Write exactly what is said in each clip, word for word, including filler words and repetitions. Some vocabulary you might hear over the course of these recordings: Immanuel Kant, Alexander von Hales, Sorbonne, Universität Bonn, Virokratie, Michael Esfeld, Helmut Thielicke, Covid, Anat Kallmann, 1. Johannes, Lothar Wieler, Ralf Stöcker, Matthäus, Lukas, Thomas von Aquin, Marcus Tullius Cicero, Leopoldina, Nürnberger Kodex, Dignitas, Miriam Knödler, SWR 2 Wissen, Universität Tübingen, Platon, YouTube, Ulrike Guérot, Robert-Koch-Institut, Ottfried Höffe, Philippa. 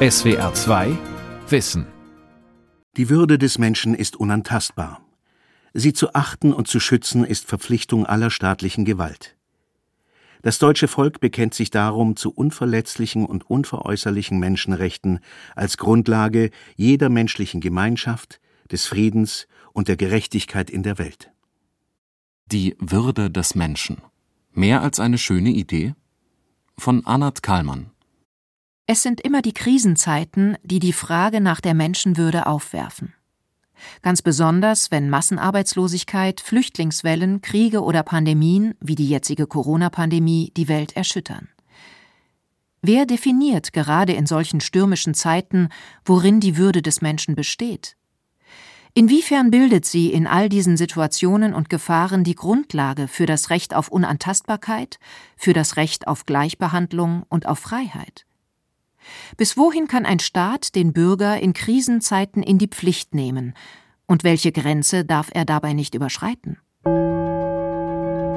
S W R zwei Wissen. Die Würde des Menschen ist unantastbar. Sie zu achten und zu schützen ist Verpflichtung aller staatlichen Gewalt. Das deutsche Volk bekennt sich darum zu unverletzlichen und unveräußerlichen Menschenrechten als Grundlage jeder menschlichen Gemeinschaft, des Friedens und der Gerechtigkeit in der Welt. Die Würde des Menschen. Mehr als eine schöne Idee? Von Anat Kallmann. Es sind immer die Krisenzeiten, die die Frage nach der Menschenwürde aufwerfen. Ganz besonders, wenn Massenarbeitslosigkeit, Flüchtlingswellen, Kriege oder Pandemien, wie die jetzige Corona-Pandemie, die Welt erschüttern. Wer definiert gerade in solchen stürmischen Zeiten, worin die Würde des Menschen besteht? Inwiefern bildet sie in all diesen Situationen und Gefahren die Grundlage für das Recht auf Unantastbarkeit, für das Recht auf Gleichbehandlung und auf Freiheit? Bis wohin kann ein Staat den Bürger in Krisenzeiten in die Pflicht nehmen? Und welche Grenze darf er dabei nicht überschreiten?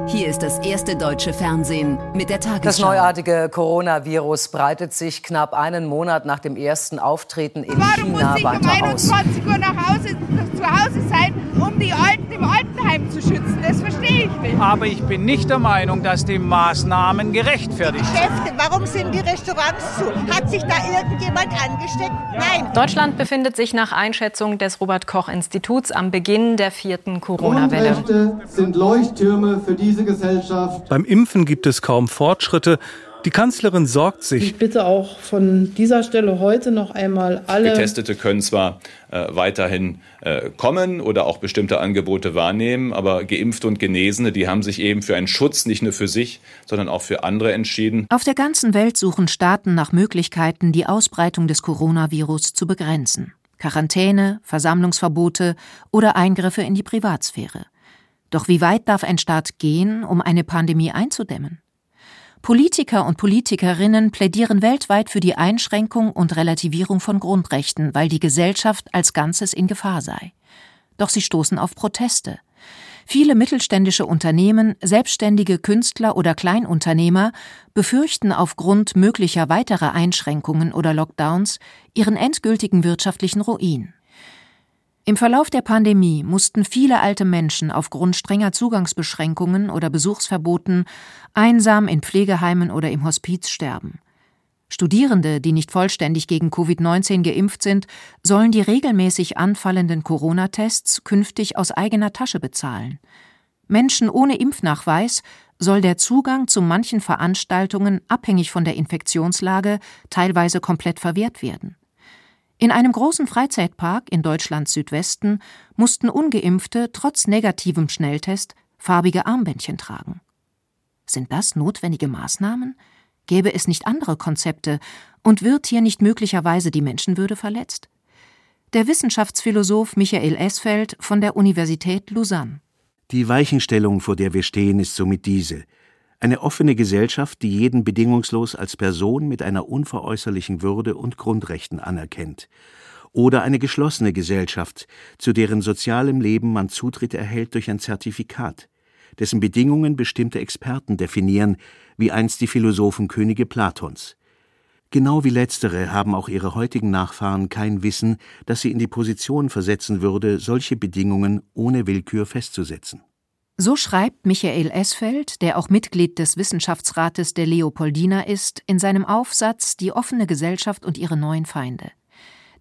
Hier ist das erste deutsche Fernsehen mit der Tagesschau. Das neuartige Coronavirus breitet sich knapp einen Monat nach dem ersten Auftreten in China weiter aus. einundzwanzig Uhr nach Hause, zu Hause sein, um die Alten im Altenheim zu schützen. Das verstehe ich nicht. Aber ich bin nicht der Meinung, dass die Maßnahmen gerechtfertigt sind. Geschäfte, warum sind die Restaurants zu? Hat sich da irgendjemand angesteckt? Nein. Deutschland befindet sich nach Einschätzung des Robert-Koch-Instituts am Beginn der vierten Corona-Welle. Grundrechte sind Leuchttürme für diese Gesellschaft. Beim Impfen gibt es kaum Fortschritte. Die Kanzlerin sorgt sich. Ich bitte auch von dieser Stelle heute noch einmal alle. Getestete können zwar äh, weiterhin äh, kommen oder auch bestimmte Angebote wahrnehmen, aber Geimpfte und Genesene, die haben sich eben für einen Schutz nicht nur für sich, sondern auch für andere entschieden. Auf der ganzen Welt suchen Staaten nach Möglichkeiten, die Ausbreitung des Coronavirus zu begrenzen. Quarantäne, Versammlungsverbote oder Eingriffe in die Privatsphäre. Doch wie weit darf ein Staat gehen, um eine Pandemie einzudämmen? Politiker und Politikerinnen plädieren weltweit für die Einschränkung und Relativierung von Grundrechten, weil die Gesellschaft als Ganzes in Gefahr sei. Doch sie stoßen auf Proteste. Viele mittelständische Unternehmen, selbstständige Künstler oder Kleinunternehmer befürchten aufgrund möglicher weiterer Einschränkungen oder Lockdowns ihren endgültigen wirtschaftlichen Ruin. Im Verlauf der Pandemie mussten viele alte Menschen aufgrund strenger Zugangsbeschränkungen oder Besuchsverboten einsam in Pflegeheimen oder im Hospiz sterben. Studierende, die nicht vollständig gegen Covid neunzehn geimpft sind, sollen die regelmäßig anfallenden Corona-Tests künftig aus eigener Tasche bezahlen. Menschen ohne Impfnachweis soll der Zugang zu manchen Veranstaltungen abhängig von der Infektionslage teilweise komplett verwehrt werden. In einem großen Freizeitpark in Deutschlands Südwesten mussten Ungeimpfte trotz negativem Schnelltest farbige Armbändchen tragen. Sind das notwendige Maßnahmen? Gäbe es nicht andere Konzepte und wird hier nicht möglicherweise die Menschenwürde verletzt? Der Wissenschaftsphilosoph Michael Esfeld von der Universität Lausanne. Die Weichenstellung, vor der wir stehen, ist somit diese: eine offene Gesellschaft, die jeden bedingungslos als Person mit einer unveräußerlichen Würde und Grundrechten anerkennt. Oder eine geschlossene Gesellschaft, zu deren sozialem Leben man Zutritt erhält durch ein Zertifikat, dessen Bedingungen bestimmte Experten definieren, wie einst die Philosophenkönige Platons. Genau wie letztere haben auch ihre heutigen Nachfahren kein Wissen, das sie in die Position versetzen würde, solche Bedingungen ohne Willkür festzusetzen. So schreibt Michael Esfeld, der auch Mitglied des Wissenschaftsrates der Leopoldina ist, in seinem Aufsatz »Die offene Gesellschaft und ihre neuen Feinde«.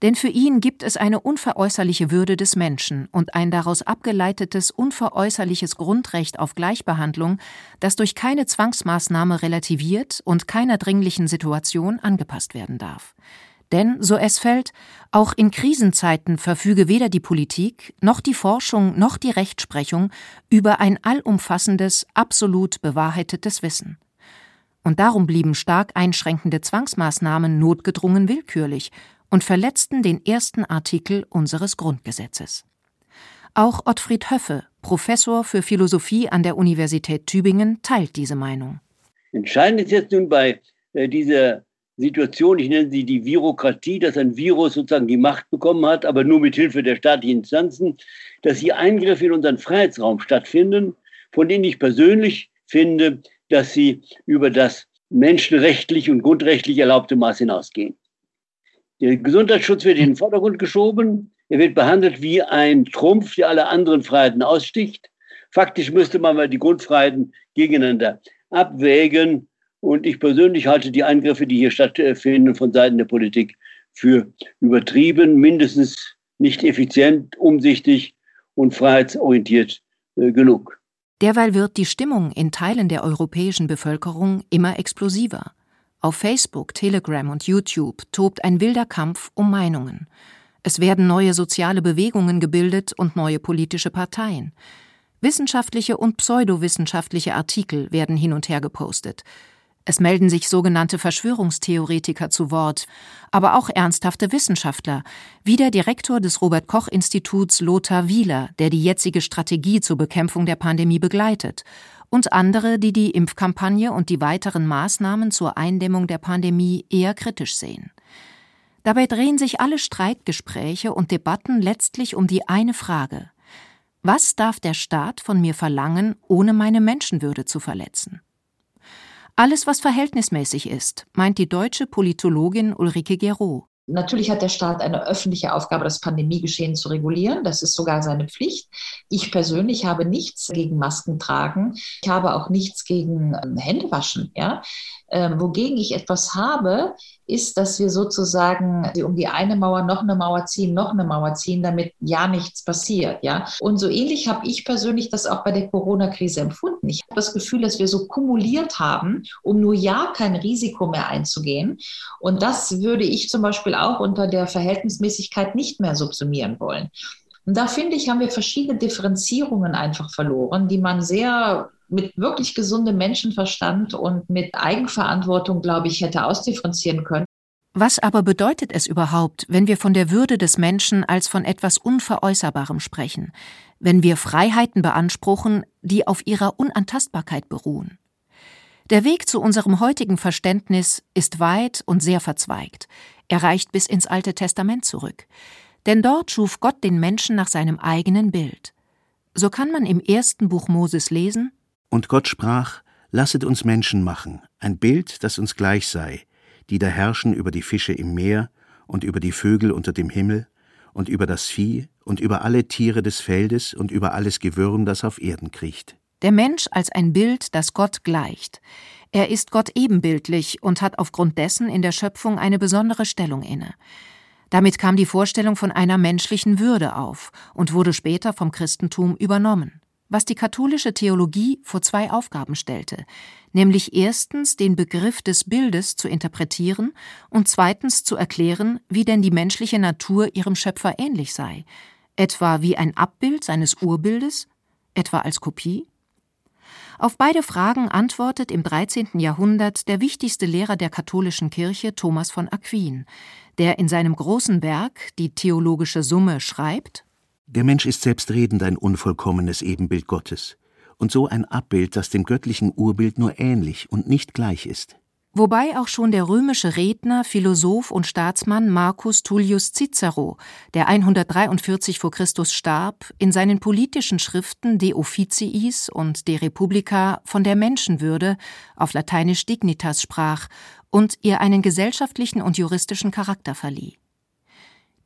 Denn für ihn gibt es eine unveräußerliche Würde des Menschen und ein daraus abgeleitetes, unveräußerliches Grundrecht auf Gleichbehandlung, das durch keine Zwangsmaßnahme relativiert und keiner dringlichen Situation angepasst werden darf. Denn, so Esfeld, auch in Krisenzeiten verfüge weder die Politik, noch die Forschung, noch die Rechtsprechung über ein allumfassendes, absolut bewahrheitetes Wissen. Und darum blieben stark einschränkende Zwangsmaßnahmen notgedrungen willkürlich und verletzten den ersten Artikel unseres Grundgesetzes. Auch Ottfried Höffe, Professor für Philosophie an der Universität Tübingen, teilt diese Meinung. Entscheidend ist jetzt nun bei äh, dieser Situation, ich nenne sie die Virokratie, dass ein Virus sozusagen die Macht bekommen hat, aber nur mit Hilfe der staatlichen Instanzen, dass hier Eingriffe in unseren Freiheitsraum stattfinden, von denen ich persönlich finde, dass sie über das menschenrechtlich und grundrechtlich erlaubte Maß hinausgehen. Der Gesundheitsschutz wird in den Vordergrund geschoben. Er wird behandelt wie ein Trumpf, der alle anderen Freiheiten aussticht. Faktisch müsste man mal die Grundfreiheiten gegeneinander abwägen. Und ich persönlich halte die Eingriffe, die hier stattfinden, von Seiten der Politik für übertrieben, mindestens nicht effizient, umsichtig und freiheitsorientiert äh, genug. Derweil wird die Stimmung in Teilen der europäischen Bevölkerung immer explosiver. Auf Facebook, Telegram und YouTube tobt ein wilder Kampf um Meinungen. Es werden neue soziale Bewegungen gebildet und neue politische Parteien. Wissenschaftliche und pseudowissenschaftliche Artikel werden hin und her gepostet. Es melden sich sogenannte Verschwörungstheoretiker zu Wort, aber auch ernsthafte Wissenschaftler, wie der Direktor des Robert-Koch-Instituts Lothar Wieler, der die jetzige Strategie zur Bekämpfung der Pandemie begleitet, und andere, die die Impfkampagne und die weiteren Maßnahmen zur Eindämmung der Pandemie eher kritisch sehen. Dabei drehen sich alle Streitgespräche und Debatten letztlich um die eine Frage: Was darf der Staat von mir verlangen, ohne meine Menschenwürde zu verletzen? Alles, was verhältnismäßig ist, meint die deutsche Politologin Ulrike Guérot. Natürlich hat der Staat eine öffentliche Aufgabe, das Pandemiegeschehen zu regulieren. Das ist sogar seine Pflicht. Ich persönlich habe nichts gegen Masken tragen. Ich habe auch nichts gegen ähm, Händewaschen. Ja? Ähm, wogegen ich etwas habe, ist, dass wir sozusagen um die eine Mauer noch eine Mauer ziehen, noch eine Mauer ziehen, damit ja nichts passiert. Ja? Und so ähnlich habe ich persönlich das auch bei der Corona-Krise empfunden. Ich habe das Gefühl, dass wir so kumuliert haben, um nur ja kein Risiko mehr einzugehen. Und das würde ich zum Beispiel auch unter der Verhältnismäßigkeit nicht mehr subsumieren wollen. Und da finde ich, haben wir verschiedene Differenzierungen einfach verloren, die man sehr mit wirklich gesundem Menschenverstand und mit Eigenverantwortung, glaube ich, hätte ausdifferenzieren können. Was aber bedeutet es überhaupt, wenn wir von der Würde des Menschen als von etwas Unveräußerbarem sprechen, wenn wir Freiheiten beanspruchen, die auf ihrer Unantastbarkeit beruhen? Der Weg zu unserem heutigen Verständnis ist weit und sehr verzweigt. Er reicht bis ins Alte Testament zurück. Denn dort schuf Gott den Menschen nach seinem eigenen Bild. So kann man im ersten Buch Moses lesen: Und Gott sprach: Lasset uns Menschen machen, ein Bild, das uns gleich sei, die da herrschen über die Fische im Meer und über die Vögel unter dem Himmel und über das Vieh und über alle Tiere des Feldes und über alles Gewürm, das auf Erden kriecht. Der Mensch als ein Bild, das Gott gleicht. Er ist Gott ebenbildlich und hat aufgrund dessen in der Schöpfung eine besondere Stellung inne. Damit kam die Vorstellung von einer menschlichen Würde auf und wurde später vom Christentum übernommen, was die katholische Theologie vor zwei Aufgaben stellte, nämlich erstens den Begriff des Bildes zu interpretieren und zweitens zu erklären, wie denn die menschliche Natur ihrem Schöpfer ähnlich sei, etwa wie ein Abbild seines Urbildes, etwa als Kopie. Auf beide Fragen antwortet im dreizehnten Jahrhundert der wichtigste Lehrer der katholischen Kirche, Thomas von Aquin, der in seinem großen Werk, die Theologische Summe, schreibt: Der Mensch ist selbstredend ein unvollkommenes Ebenbild Gottes und so ein Abbild, das dem göttlichen Urbild nur ähnlich und nicht gleich ist. Wobei auch schon der römische Redner, Philosoph und Staatsmann Marcus Tullius Cicero, der hundertdreiundvierzig vor Christus starb, in seinen politischen Schriften De Officiis und De Republica von der Menschenwürde, auf lateinisch Dignitas, sprach und ihr einen gesellschaftlichen und juristischen Charakter verlieh.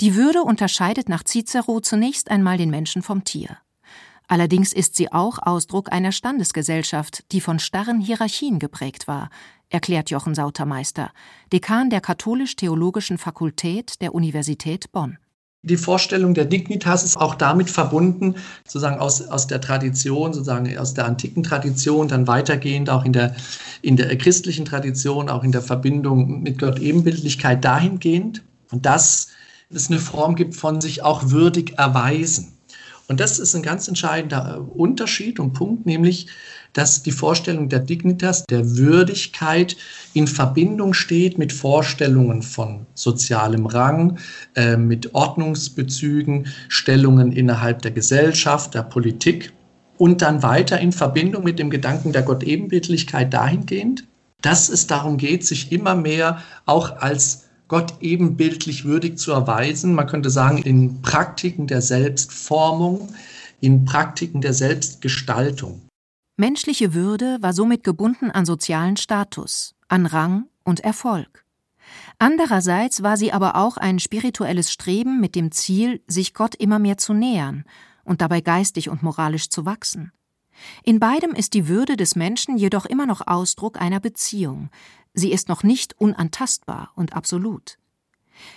Die Würde unterscheidet nach Cicero zunächst einmal den Menschen vom Tier. Allerdings ist sie auch Ausdruck einer Standesgesellschaft, die von starren Hierarchien geprägt war, erklärt Jochen Sautermeister, Dekan der Katholisch-Theologischen Fakultät der Universität Bonn. Die Vorstellung der Dignitas ist auch damit verbunden, sozusagen aus, aus der Tradition, sozusagen aus der antiken Tradition, dann weitergehend auch in der, in der christlichen Tradition, auch in der Verbindung mit Gott-Ebenbildlichkeit dahingehend, dass es eine Form gibt von sich auch würdig erweisen. Und das ist ein ganz entscheidender Unterschied und Punkt, nämlich, dass die Vorstellung der Dignitas, der Würdigkeit, in Verbindung steht mit Vorstellungen von sozialem Rang, äh, mit Ordnungsbezügen, Stellungen innerhalb der Gesellschaft, der Politik und dann weiter in Verbindung mit dem Gedanken der Gottebenbildlichkeit dahingehend, dass es darum geht, sich immer mehr auch als Gott ebenbildlich würdig zu erweisen. Man könnte sagen, in Praktiken der Selbstformung, in Praktiken der Selbstgestaltung. Menschliche Würde war somit gebunden an sozialen Status, an Rang und Erfolg. Andererseits war sie aber auch ein spirituelles Streben mit dem Ziel, sich Gott immer mehr zu nähern und dabei geistig und moralisch zu wachsen. In beidem ist die Würde des Menschen jedoch immer noch Ausdruck einer Beziehung. Sie ist noch nicht unantastbar und absolut.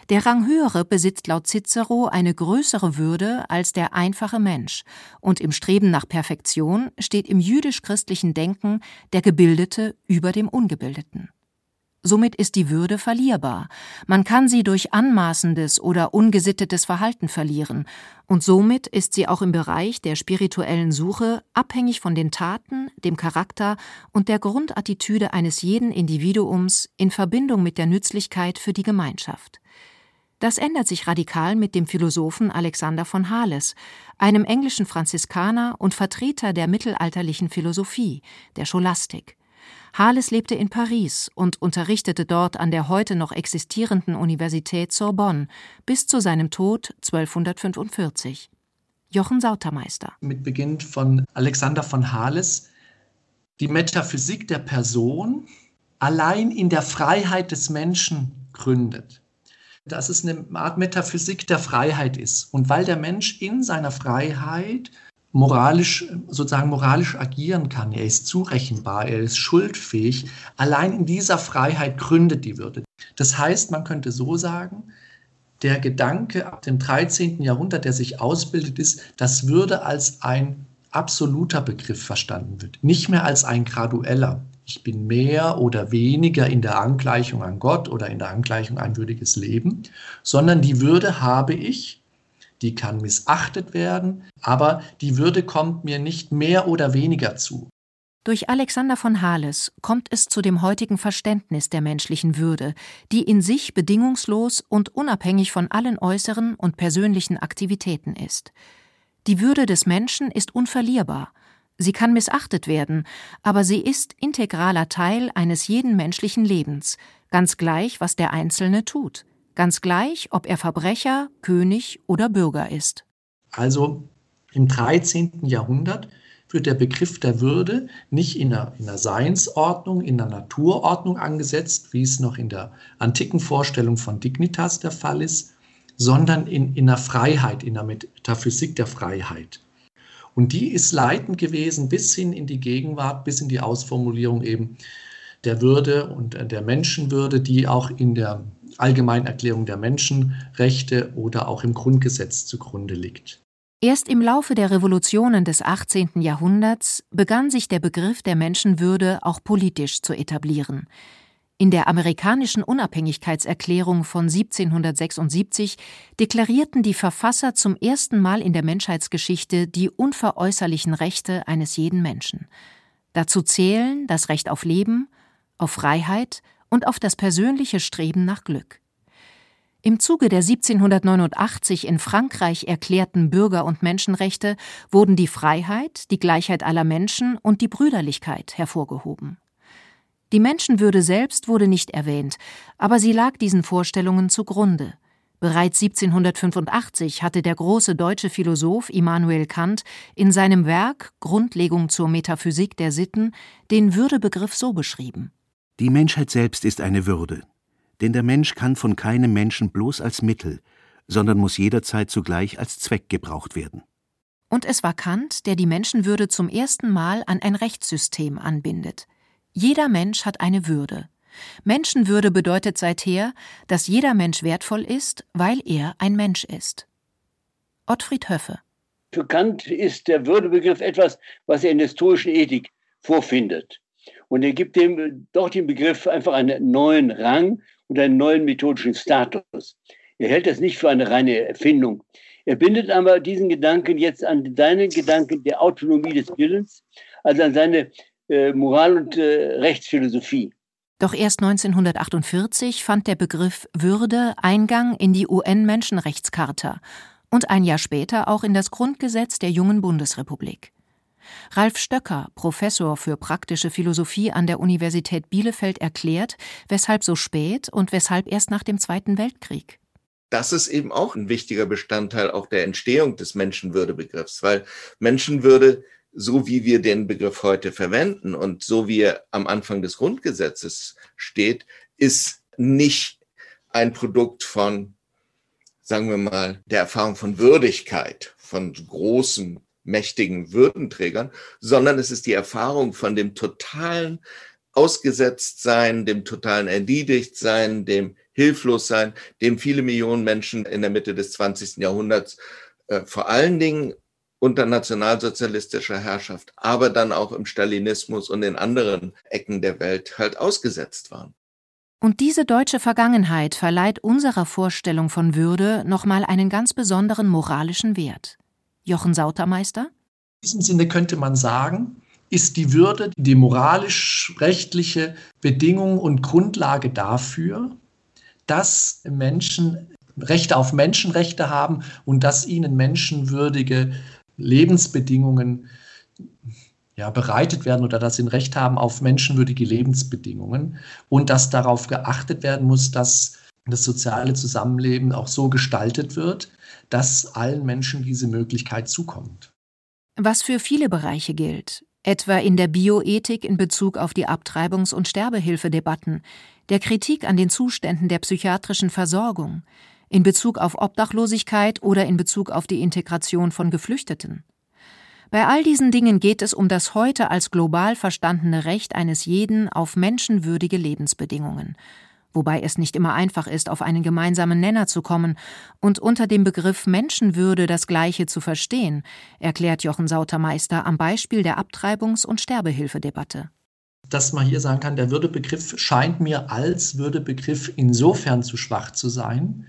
Der Ranghöhere besitzt laut Cicero eine größere Würde als der einfache Mensch, und im Streben nach Perfektion steht im jüdisch-christlichen Denken der Gebildete über dem Ungebildeten. Somit ist die Würde verlierbar, man kann sie durch anmaßendes oder ungesittetes Verhalten verlieren, und somit ist sie auch im Bereich der spirituellen Suche abhängig von den Taten, dem Charakter und der Grundattitüde eines jeden Individuums in Verbindung mit der Nützlichkeit für die Gemeinschaft. Das ändert sich radikal mit dem Philosophen Alexander von Hales, einem englischen Franziskaner und Vertreter der mittelalterlichen Philosophie, der Scholastik. Hales lebte in Paris und unterrichtete dort an der heute noch existierenden Universität Sorbonne bis zu seinem Tod zwölfhundertfünfundvierzig. Jochen Sautermeister. Mit Beginn von Alexander von Hales die Metaphysik der Person allein in der Freiheit des Menschen gründet. Dass es eine Art Metaphysik der Freiheit ist. Und weil der Mensch in seiner Freiheit moralisch, sozusagen moralisch agieren kann. Er ist zurechenbar, er ist schuldfähig. Allein in dieser Freiheit gründet die Würde. Das heißt, man könnte so sagen, der Gedanke ab dem dreizehnten. Jahrhundert, der sich ausbildet, ist, dass Würde als ein absoluter Begriff verstanden wird. Nicht mehr als ein gradueller. Ich bin mehr oder weniger in der Angleichung an Gott oder in der Angleichung an ein würdiges Leben, sondern die Würde habe ich. Die kann missachtet werden, aber die Würde kommt mir nicht mehr oder weniger zu. Durch Alexander von Hales kommt es zu dem heutigen Verständnis der menschlichen Würde, die in sich bedingungslos und unabhängig von allen äußeren und persönlichen Aktivitäten ist. Die Würde des Menschen ist unverlierbar. Sie kann missachtet werden, aber sie ist integraler Teil eines jeden menschlichen Lebens, ganz gleich, was der Einzelne tut. Ganz gleich, ob er Verbrecher, König oder Bürger ist. Also im dreizehnten. Jahrhundert wird der Begriff der Würde nicht in einer, in einer Seinsordnung, in einer Naturordnung angesetzt, wie es noch in der antiken Vorstellung von Dignitas der Fall ist, sondern in, in einer Freiheit, in der Metaphysik der Freiheit. Und die ist leitend gewesen bis hin in die Gegenwart, bis in die Ausformulierung eben der Würde und der Menschenwürde, die auch in der Allgemeinen Erklärung der Menschenrechte oder auch im Grundgesetz zugrunde liegt. Erst im Laufe der Revolutionen des achtzehnten. Jahrhunderts begann sich der Begriff der Menschenwürde auch politisch zu etablieren. In der amerikanischen Unabhängigkeitserklärung von siebzehnhundertsechsundsiebzig deklarierten die Verfasser zum ersten Mal in der Menschheitsgeschichte die unveräußerlichen Rechte eines jeden Menschen. Dazu zählen das Recht auf Leben, auf Freiheit und auf das persönliche Streben nach Glück. Im Zuge der siebzehnhundertneunundachtzig in Frankreich erklärten Bürger- und Menschenrechte wurden die Freiheit, die Gleichheit aller Menschen und die Brüderlichkeit hervorgehoben. Die Menschenwürde selbst wurde nicht erwähnt, aber sie lag diesen Vorstellungen zugrunde. Bereits siebzehnhundertfünfundachtzig hatte der große deutsche Philosoph Immanuel Kant in seinem Werk »Grundlegung zur Metaphysik der Sitten« den Würdebegriff so beschrieben. Die Menschheit selbst ist eine Würde, denn der Mensch kann von keinem Menschen bloß als Mittel, sondern muss jederzeit zugleich als Zweck gebraucht werden. Und es war Kant, der die Menschenwürde zum ersten Mal an ein Rechtssystem anbindet. Jeder Mensch hat eine Würde. Menschenwürde bedeutet seither, dass jeder Mensch wertvoll ist, weil er ein Mensch ist. Ottfried Höffe. Für Kant ist der Würdebegriff etwas, was er in der historischen Ethik vorfindet. Und er gibt dem doch den Begriff einfach einen neuen Rang und einen neuen methodischen Status. Er hält das nicht für eine reine Erfindung. Er bindet aber diesen Gedanken jetzt an seinen Gedanken der Autonomie des Willens, also an seine äh, Moral- und äh, Rechtsphilosophie. Doch erst neunzehnhundertachtundvierzig fand der Begriff Würde Eingang in die U N-Menschenrechtscharta und ein Jahr später auch in das Grundgesetz der jungen Bundesrepublik. Ralf Stöcker, Professor für praktische Philosophie an der Universität Bielefeld, erklärt, weshalb so spät und weshalb erst nach dem Zweiten Weltkrieg. Das ist eben auch ein wichtiger Bestandteil auch der Entstehung des Menschenwürdebegriffs, weil Menschenwürde, so wie wir den Begriff heute verwenden und so wie er am Anfang des Grundgesetzes steht, ist nicht ein Produkt von, sagen wir mal, der Erfahrung von Würdigkeit, von großen, mächtigen Würdenträgern, sondern es ist die Erfahrung von dem totalen Ausgesetztsein, dem totalen Erledigtsein, dem Hilflossein, dem viele Millionen Menschen in der Mitte des zwanzigsten Jahrhunderts, äh, vor allen Dingen unter nationalsozialistischer Herrschaft, aber dann auch im Stalinismus und in anderen Ecken der Welt halt ausgesetzt waren. Und diese deutsche Vergangenheit verleiht unserer Vorstellung von Würde nochmal einen ganz besonderen moralischen Wert. Jochen Sautermeister? In diesem Sinne könnte man sagen, ist die Würde die moralisch-rechtliche Bedingung und Grundlage dafür, dass Menschen Rechte auf Menschenrechte haben und dass ihnen menschenwürdige Lebensbedingungen ja, bereitet werden oder dass sie ein Recht haben auf menschenwürdige Lebensbedingungen und dass darauf geachtet werden muss, dass das soziale Zusammenleben auch so gestaltet wird, dass allen Menschen diese Möglichkeit zukommt. Was für viele Bereiche gilt, etwa in der Bioethik in Bezug auf die Abtreibungs- und Sterbehilfedebatten, der Kritik an den Zuständen der psychiatrischen Versorgung, in Bezug auf Obdachlosigkeit oder in Bezug auf die Integration von Geflüchteten. Bei all diesen Dingen geht es um das heute als global verstandene Recht eines jeden auf menschenwürdige Lebensbedingungen, wobei es nicht immer einfach ist, auf einen gemeinsamen Nenner zu kommen und unter dem Begriff Menschenwürde das Gleiche zu verstehen, erklärt Jochen Sautermeister am Beispiel der Abtreibungs- und Sterbehilfedebatte. Dass man hier sagen kann, der Würdebegriff scheint mir als Würdebegriff insofern zu schwach zu sein,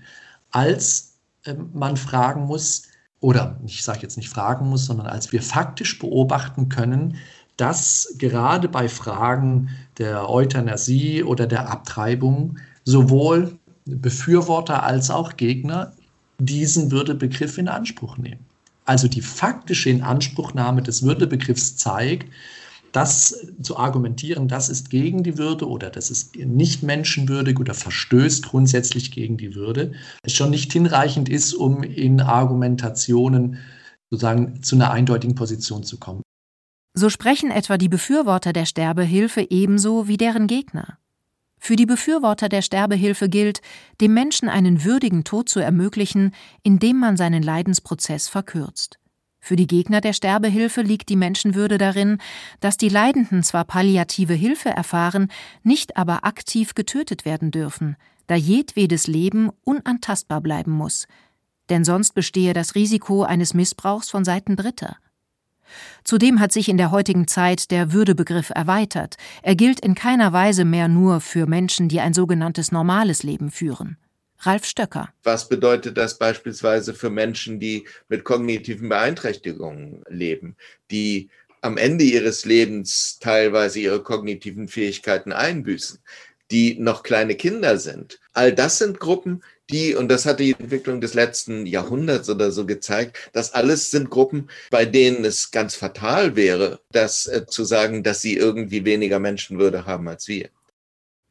als äh, man fragen muss, oder ich sage jetzt nicht fragen muss, sondern als wir faktisch beobachten können, dass gerade bei Fragen der Euthanasie oder der Abtreibung sowohl Befürworter als auch Gegner diesen Würdebegriff in Anspruch nehmen. Also die faktische Inanspruchnahme des Würdebegriffs zeigt, das zu argumentieren, das ist gegen die Würde oder das ist nicht menschenwürdig oder verstößt grundsätzlich gegen die Würde, es schon nicht hinreichend ist, um in Argumentationen sozusagen zu einer eindeutigen Position zu kommen. So sprechen etwa die Befürworter der Sterbehilfe ebenso wie deren Gegner. Für die Befürworter der Sterbehilfe gilt, dem Menschen einen würdigen Tod zu ermöglichen, indem man seinen Leidensprozess verkürzt. Für die Gegner der Sterbehilfe liegt die Menschenwürde darin, dass die Leidenden zwar palliative Hilfe erfahren, nicht aber aktiv getötet werden dürfen, da jedwedes Leben unantastbar bleiben muss, denn sonst bestehe das Risiko eines Missbrauchs von Seiten Dritter. Zudem hat sich in der heutigen Zeit der Würdebegriff erweitert. Er gilt in keiner Weise mehr nur für Menschen, die ein sogenanntes normales Leben führen. Ralf Stöcker. Was bedeutet das beispielsweise für Menschen, die mit kognitiven Beeinträchtigungen leben, die am Ende ihres Lebens teilweise ihre kognitiven Fähigkeiten einbüßen, die noch kleine Kinder sind? All das sind Gruppen, die, und das hat die Entwicklung des letzten Jahrhunderts oder so gezeigt, das alles sind Gruppen, bei denen es ganz fatal wäre, das äh, zu sagen, dass sie irgendwie weniger Menschenwürde haben als wir.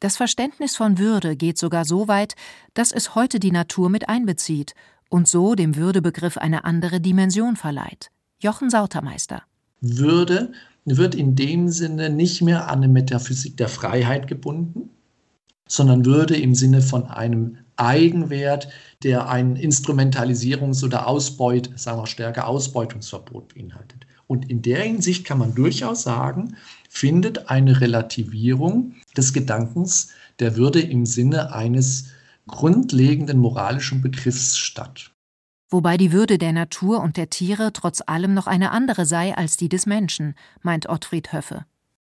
Das Verständnis von Würde geht sogar so weit, dass es heute die Natur mit einbezieht und so dem Würdebegriff eine andere Dimension verleiht. Jochen Sautermeister. Würde wird in dem Sinne nicht mehr an eine Metaphysik der Freiheit gebunden, sondern Würde im Sinne von einem Eigenwert, der ein Instrumentalisierungs- oder Ausbeut, sagen wir stärker Ausbeutungsverbot beinhaltet. Und in der Hinsicht kann man durchaus sagen, findet eine Relativierung des Gedankens der Würde im Sinne eines grundlegenden moralischen Begriffs statt. Wobei die Würde der Natur und der Tiere trotz allem noch eine andere sei als die des Menschen, meint Ottfried Höffe.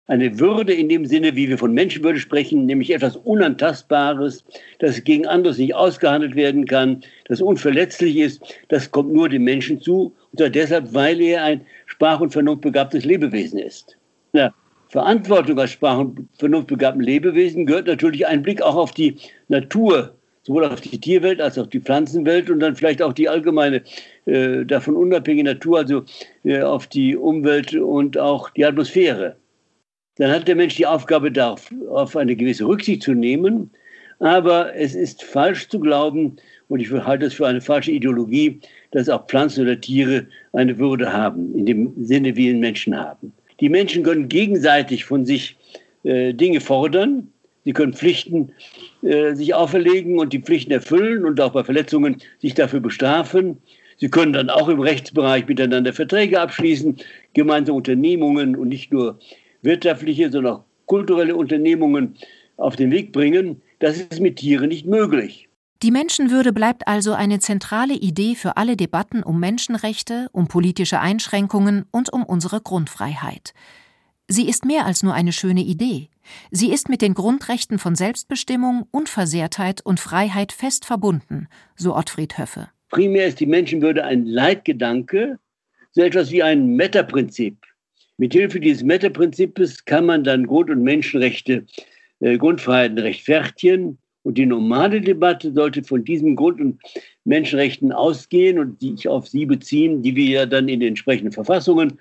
Eine Würde in dem Sinne, wie wir von Menschenwürde sprechen, nämlich etwas Unantastbares, das gegen anderes nicht ausgehandelt werden kann, das unverletzlich ist, das kommt nur dem Menschen zu, und deshalb, weil er ein sprach- und vernunftbegabtes Lebewesen ist. Ja, Verantwortung als sprach- und vernunftbegabten Lebewesen gehört natürlich ein Blick auch auf die Natur, sowohl auf die Tierwelt als auch auf die Pflanzenwelt und dann vielleicht auch die allgemeine, äh, davon unabhängige Natur, also äh, auf die Umwelt und auch die Atmosphäre. Dann hat der Mensch die Aufgabe, darauf eine gewisse Rücksicht zu nehmen. Aber es ist falsch zu glauben, und ich halte es für eine falsche Ideologie, dass auch Pflanzen oder Tiere eine Würde haben, in dem Sinne, wie ihn Menschen haben. Die Menschen können gegenseitig von sich äh, Dinge fordern, Sie können Pflichten äh, sich auferlegen und die Pflichten erfüllen und auch bei Verletzungen sich dafür bestrafen. Sie können dann auch im Rechtsbereich miteinander Verträge abschließen, gemeinsame Unternehmungen und nicht nur wirtschaftliche, sondern auch kulturelle Unternehmungen auf den Weg bringen. Das ist mit Tieren nicht möglich. Die Menschenwürde bleibt also eine zentrale Idee für alle Debatten um Menschenrechte, um politische Einschränkungen und um unsere Grundfreiheit. Sie ist mehr als nur eine schöne Idee. Sie ist mit den Grundrechten von Selbstbestimmung, Unversehrtheit und Freiheit fest verbunden, so Ottfried Höffe. Primär ist die Menschenwürde ein Leitgedanke, so etwas wie ein Metaprinzip. Mithilfe dieses Metaprinzips kann man dann Grund- und Menschenrechte, äh, Grundfreiheiten rechtfertigen. Und die normale Debatte sollte von diesem Grund- und Menschenrechten ausgehen und sich auf sie beziehen, die wir ja dann in den entsprechenden Verfassungen,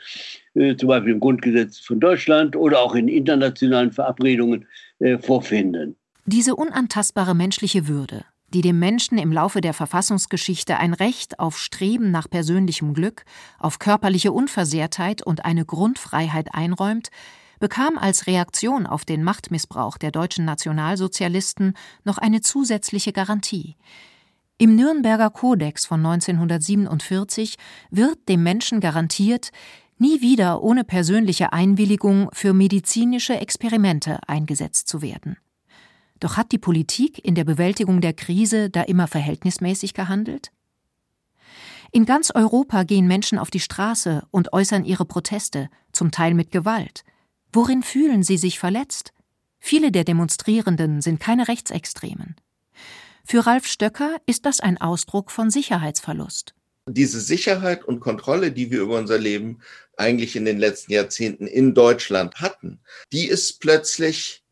äh, zum Beispiel im Grundgesetz von Deutschland oder auch in internationalen Verabredungen, äh, vorfinden. Diese unantastbare menschliche Würde, die dem Menschen im Laufe der Verfassungsgeschichte ein Recht auf Streben nach persönlichem Glück, auf körperliche Unversehrtheit und eine Grundfreiheit einräumt, bekam als Reaktion auf den Machtmissbrauch der deutschen Nationalsozialisten noch eine zusätzliche Garantie. Im Nürnberger Kodex von neunzehnhundertsiebenundvierzig wird dem Menschen garantiert, nie wieder ohne persönliche Einwilligung für medizinische Experimente eingesetzt zu werden. Doch hat die Politik in der Bewältigung der Krise da immer verhältnismäßig gehandelt? In ganz Europa gehen Menschen auf die Straße und äußern ihre Proteste, zum Teil mit Gewalt. Worin fühlen sie sich verletzt? Viele der Demonstrierenden sind keine Rechtsextremen. Für Ralf Stöcker ist das ein Ausdruck von Sicherheitsverlust. Diese Sicherheit und Kontrolle, die wir über unser Leben eigentlich in den letzten Jahrzehnten in Deutschland hatten, die ist plötzlich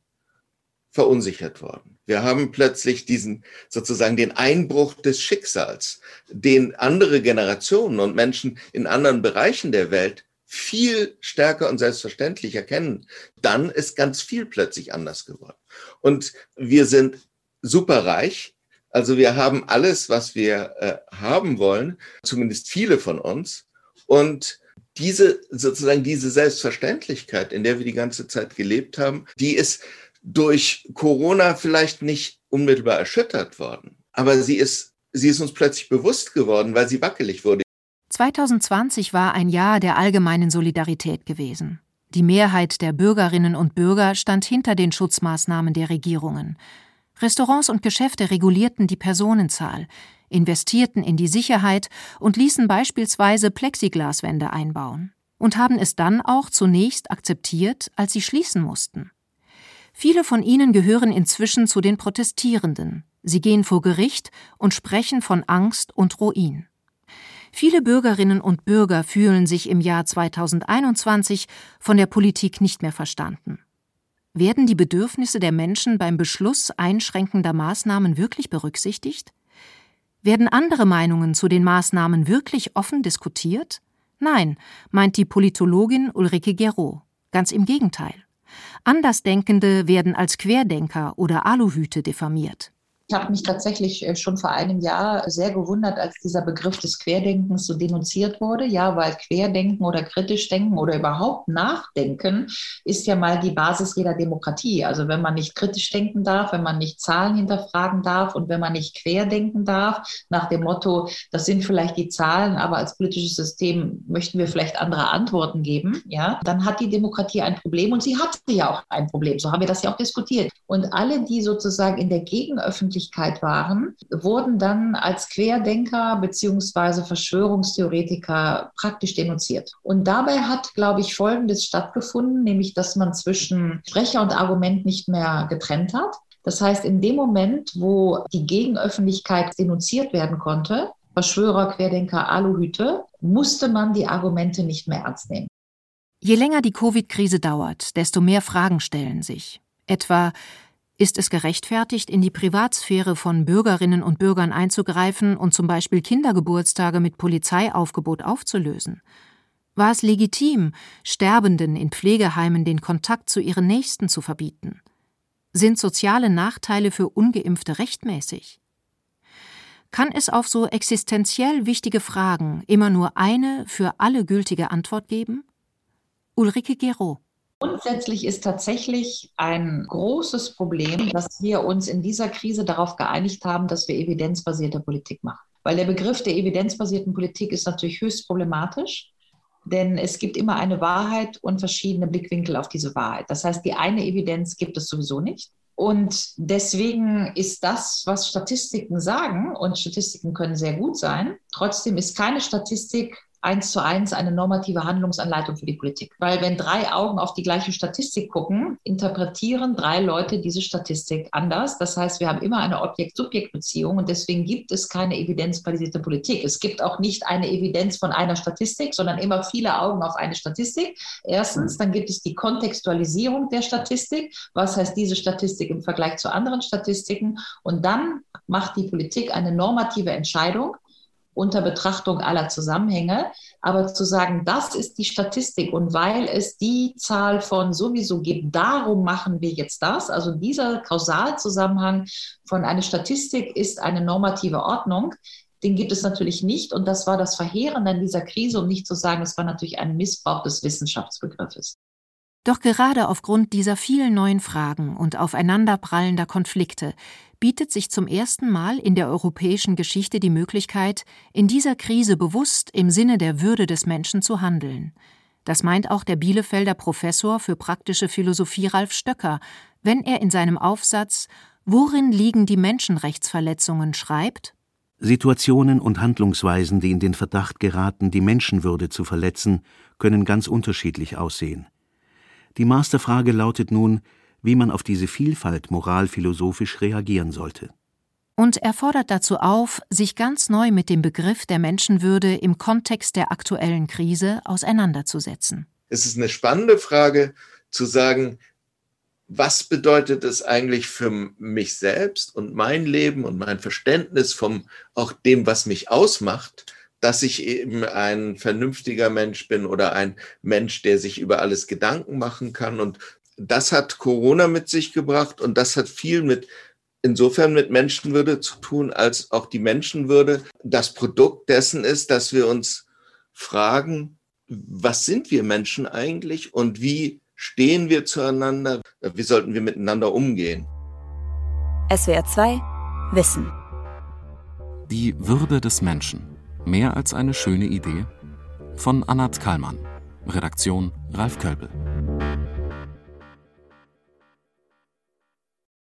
verunsichert worden. Wir haben plötzlich diesen sozusagen den Einbruch des Schicksals, den andere Generationen und Menschen in anderen Bereichen der Welt viel stärker und selbstverständlicher kennen. Dann ist ganz viel plötzlich anders geworden. Und wir sind superreich. Also wir haben alles, was wir äh, haben wollen, zumindest viele von uns. Und diese sozusagen diese Selbstverständlichkeit, in der wir die ganze Zeit gelebt haben, die ist durch Corona vielleicht nicht unmittelbar erschüttert worden, aber sie ist, sie ist uns plötzlich bewusst geworden, weil sie wackelig wurde. zweitausendzwanzig war ein Jahr der allgemeinen Solidarität gewesen. Die Mehrheit der Bürgerinnen und Bürger stand hinter den Schutzmaßnahmen der Regierungen. Restaurants und Geschäfte regulierten die Personenzahl, investierten in die Sicherheit und ließen beispielsweise Plexiglaswände einbauen und haben es dann auch zunächst akzeptiert, als sie schließen mussten. Viele von ihnen gehören inzwischen zu den Protestierenden. Sie gehen vor Gericht und sprechen von Angst und Ruin. Viele Bürgerinnen und Bürger fühlen sich im Jahr zweitausendeinundzwanzig von der Politik nicht mehr verstanden. Werden die Bedürfnisse der Menschen beim Beschluss einschränkender Maßnahmen wirklich berücksichtigt? Werden andere Meinungen zu den Maßnahmen wirklich offen diskutiert? Nein, meint die Politologin Ulrike Guérot. Ganz im Gegenteil. Andersdenkende werden als Querdenker oder Aluhüte diffamiert. Ich habe mich tatsächlich schon vor einem Jahr sehr gewundert, als dieser Begriff des Querdenkens so denunziert wurde. Ja, weil Querdenken oder kritisch denken oder überhaupt nachdenken ist ja mal die Basis jeder Demokratie. Also wenn man nicht kritisch denken darf, wenn man nicht Zahlen hinterfragen darf und wenn man nicht querdenken darf, nach dem Motto, das sind vielleicht die Zahlen, aber als politisches System möchten wir vielleicht andere Antworten geben, ja, dann hat die Demokratie ein Problem und sie hatte ja auch ein Problem. So haben wir das ja auch diskutiert. Und alle, die sozusagen in der Gegenöffentlichkeit waren, wurden dann als Querdenker bzw. Verschwörungstheoretiker praktisch denunziert. Und dabei hat, glaube ich, Folgendes stattgefunden, nämlich, dass man zwischen Sprecher und Argument nicht mehr getrennt hat. Das heißt, in dem Moment, wo die Gegenöffentlichkeit denunziert werden konnte, Verschwörer, Querdenker, Aluhüte, musste man die Argumente nicht mehr ernst nehmen. Je länger die Covid-Krise dauert, desto mehr Fragen stellen sich. Etwa: Ist es gerechtfertigt, in die Privatsphäre von Bürgerinnen und Bürgern einzugreifen und zum Beispiel Kindergeburtstage mit Polizeiaufgebot aufzulösen? War es legitim, Sterbenden in Pflegeheimen den Kontakt zu ihren Nächsten zu verbieten? Sind soziale Nachteile für Ungeimpfte rechtmäßig? Kann es auf so existenziell wichtige Fragen immer nur eine für alle gültige Antwort geben? Ulrike Guérot. Grundsätzlich ist tatsächlich ein großes Problem, dass wir uns in dieser Krise darauf geeinigt haben, dass wir evidenzbasierte Politik machen. Weil der Begriff der evidenzbasierten Politik ist natürlich höchst problematisch, denn es gibt immer eine Wahrheit und verschiedene Blickwinkel auf diese Wahrheit. Das heißt, die eine Evidenz gibt es sowieso nicht. Und deswegen ist das, was Statistiken sagen, und Statistiken können sehr gut sein, trotzdem ist keine Statistik eins zu eins eine normative Handlungsanleitung für die Politik. Weil wenn drei Augen auf die gleiche Statistik gucken, interpretieren drei Leute diese Statistik anders. Das heißt, wir haben immer eine Objekt-Subjekt-Beziehung und deswegen gibt es keine evidenzbasierte Politik. Es gibt auch nicht eine Evidenz von einer Statistik, sondern immer viele Augen auf eine Statistik. Erstens, dann gibt es die Kontextualisierung der Statistik. Was heißt diese Statistik im Vergleich zu anderen Statistiken? Und dann macht die Politik eine normative Entscheidung unter Betrachtung aller Zusammenhänge, aber zu sagen, das ist die Statistik und weil es die Zahl von sowieso gibt, darum machen wir jetzt das. Also dieser Kausalzusammenhang von einer Statistik ist eine normative Ordnung, den gibt es natürlich nicht und das war das Verheerende an dieser Krise, um nicht zu sagen, es war natürlich ein Missbrauch des Wissenschaftsbegriffes. Doch gerade aufgrund dieser vielen neuen Fragen und aufeinanderprallender Konflikte bietet sich zum ersten Mal in der europäischen Geschichte die Möglichkeit, in dieser Krise bewusst im Sinne der Würde des Menschen zu handeln. Das meint auch der Bielefelder Professor für praktische Philosophie Ralf Stöcker, wenn er in seinem Aufsatz »Worin liegen die Menschenrechtsverletzungen?« schreibt: Situationen und Handlungsweisen, die in den Verdacht geraten, die Menschenwürde zu verletzen, können ganz unterschiedlich aussehen. Die Masterfrage lautet nun, wie man auf diese Vielfalt moralphilosophisch reagieren sollte. Und er fordert dazu auf, sich ganz neu mit dem Begriff der Menschenwürde im Kontext der aktuellen Krise auseinanderzusetzen. Es ist eine spannende Frage, zu sagen, was bedeutet es eigentlich für mich selbst und mein Leben und mein Verständnis von auch dem, was mich ausmacht, dass ich eben ein vernünftiger Mensch bin oder ein Mensch, der sich über alles Gedanken machen kann. Und das hat Corona mit sich gebracht und das hat viel mit, insofern mit Menschenwürde zu tun, als auch die Menschenwürde das Produkt dessen ist, dass wir uns fragen, was sind wir Menschen eigentlich und wie stehen wir zueinander? Wie sollten wir miteinander umgehen? S W R zwei Wissen. Die Würde des Menschen. Mehr als eine schöne Idee? Von Anat Kallmann. Redaktion Ralf Kölbel.